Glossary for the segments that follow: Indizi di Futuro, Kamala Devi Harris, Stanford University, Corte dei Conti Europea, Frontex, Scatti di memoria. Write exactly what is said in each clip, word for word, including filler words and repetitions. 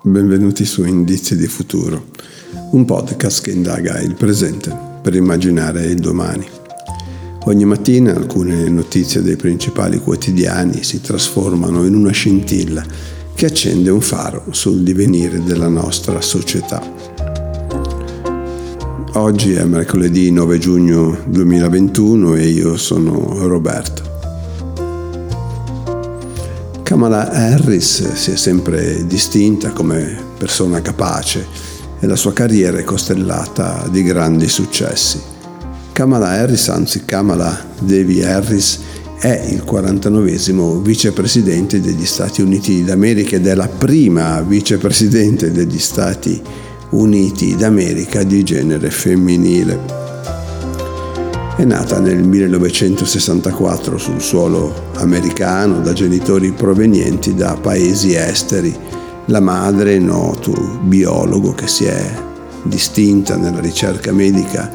Benvenuti su Indizi di Futuro, un podcast che indaga il presente per immaginare il domani. Ogni mattina alcune notizie dei principali quotidiani si trasformano in una scintilla che accende un faro sul divenire della nostra società. Oggi è mercoledì nove giugno duemilaventuno e io sono Roberto. Kamala Harris si è sempre distinta come persona capace e la sua carriera è costellata di grandi successi. Kamala Harris, anzi Kamala Devi Harris, è il quarantanovesimo vicepresidente degli Stati Uniti d'America ed è la prima vicepresidente degli Stati Uniti d'America di genere femminile. È nata nel millenovecentosessantaquattro sul suolo americano da genitori provenienti da paesi esteri. La madre, noto biologo che si è distinta nella ricerca medica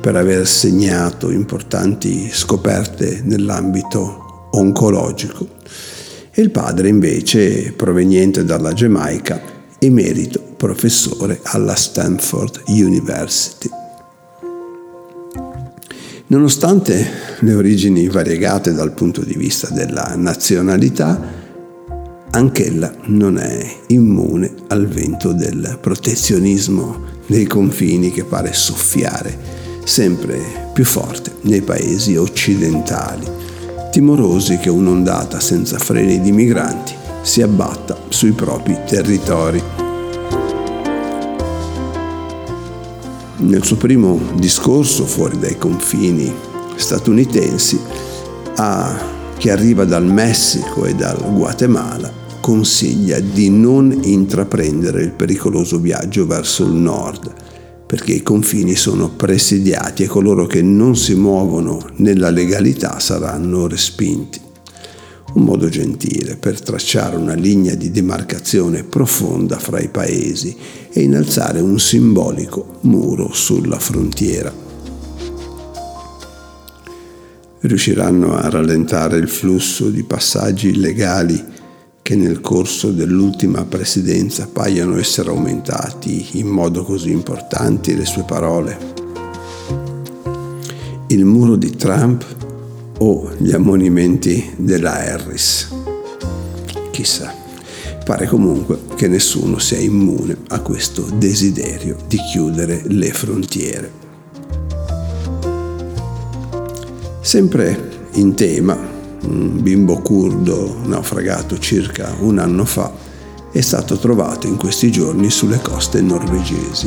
per aver segnato importanti scoperte nell'ambito oncologico, e il padre invece proveniente dalla Giamaica, emerito professore alla Stanford University. Nonostante le origini variegate dal punto di vista della nazionalità, anch'ella non è immune al vento del protezionismo dei confini che pare soffiare sempre più forte nei paesi occidentali, timorosi che un'ondata senza freni di migranti si abbatta sui propri territori. Nel suo primo discorso fuori dai confini statunitensi, a chi arriva dal Messico e dal Guatemala consiglia di non intraprendere il pericoloso viaggio verso il nord, perché i confini sono presidiati e coloro che non si muovono nella legalità saranno respinti. Un modo gentile per tracciare una linea di demarcazione profonda fra i paesi e innalzare un simbolico muro sulla frontiera. Riusciranno a rallentare il flusso di passaggi illegali che nel corso dell'ultima presidenza paiono essere aumentati in modo così importante? Le sue parole. Il muro di Trump o gli ammonimenti della Harris? Chissà, pare comunque che nessuno sia immune a questo desiderio di chiudere le frontiere. Sempre in tema, un bimbo curdo naufragato circa un anno fa è stato trovato in questi giorni sulle coste norvegesi.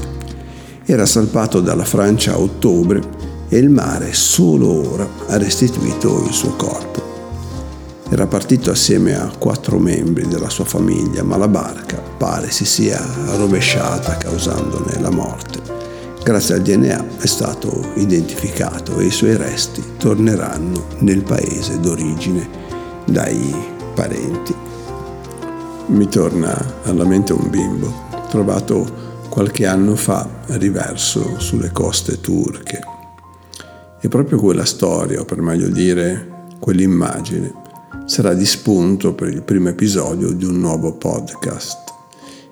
Era salpato dalla Francia a ottobre e il mare solo ora ha restituito il suo corpo. Era partito assieme a quattro membri della sua famiglia, ma la barca pare si sia rovesciata causandone la morte. Grazie al D N A è stato identificato e i suoi resti torneranno nel paese d'origine dai parenti. Mi torna alla mente un bimbo trovato qualche anno fa riverso sulle coste turche. E proprio quella storia, o per meglio dire, quell'immagine, sarà di spunto per il primo episodio di un nuovo podcast.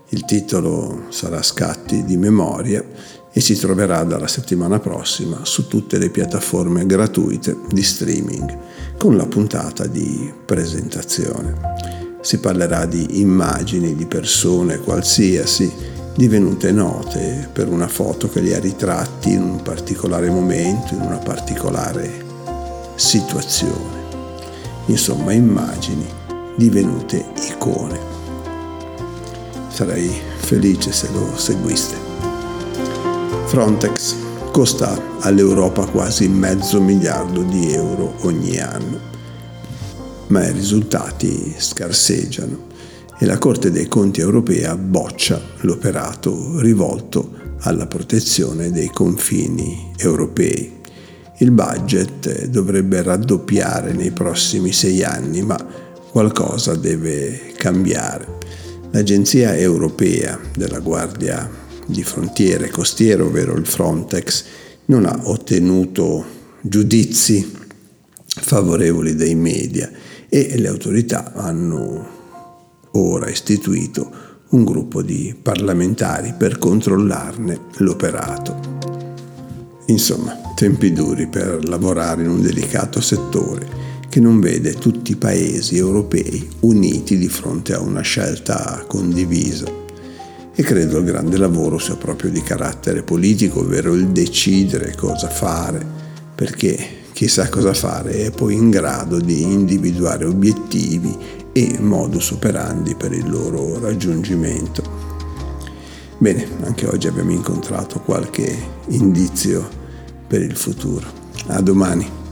Il titolo sarà Scatti di memoria e si troverà dalla settimana prossima su tutte le piattaforme gratuite di streaming, con la puntata di presentazione. Si parlerà di immagini di persone qualsiasi divenute note per una foto che li ha ritratti in un particolare momento, in una particolare situazione. Insomma, immagini divenute icone. Sarei felice se lo seguiste. Frontex costa all'Europa quasi mezzo miliardo di euro ogni anno, ma i risultati scarseggiano. E la Corte dei Conti Europea boccia l'operato rivolto alla protezione dei confini europei. Il budget dovrebbe raddoppiare nei prossimi sei anni, ma qualcosa deve cambiare. L'Agenzia Europea della Guardia di Frontiere Costiere, ovvero il Frontex, non ha ottenuto giudizi favorevoli dai media e le autorità hanno ora istituito un gruppo di parlamentari per controllarne l'operato. Insomma, tempi duri per lavorare in un delicato settore che non vede tutti i paesi europei uniti di fronte a una scelta condivisa. E credo il grande lavoro sia proprio di carattere politico, ovvero il decidere cosa fare, perché chi sa cosa fare è poi in grado di individuare obiettivi e modus operandi per il loro raggiungimento. Bene, anche oggi abbiamo incontrato qualche indizio per il futuro. A domani!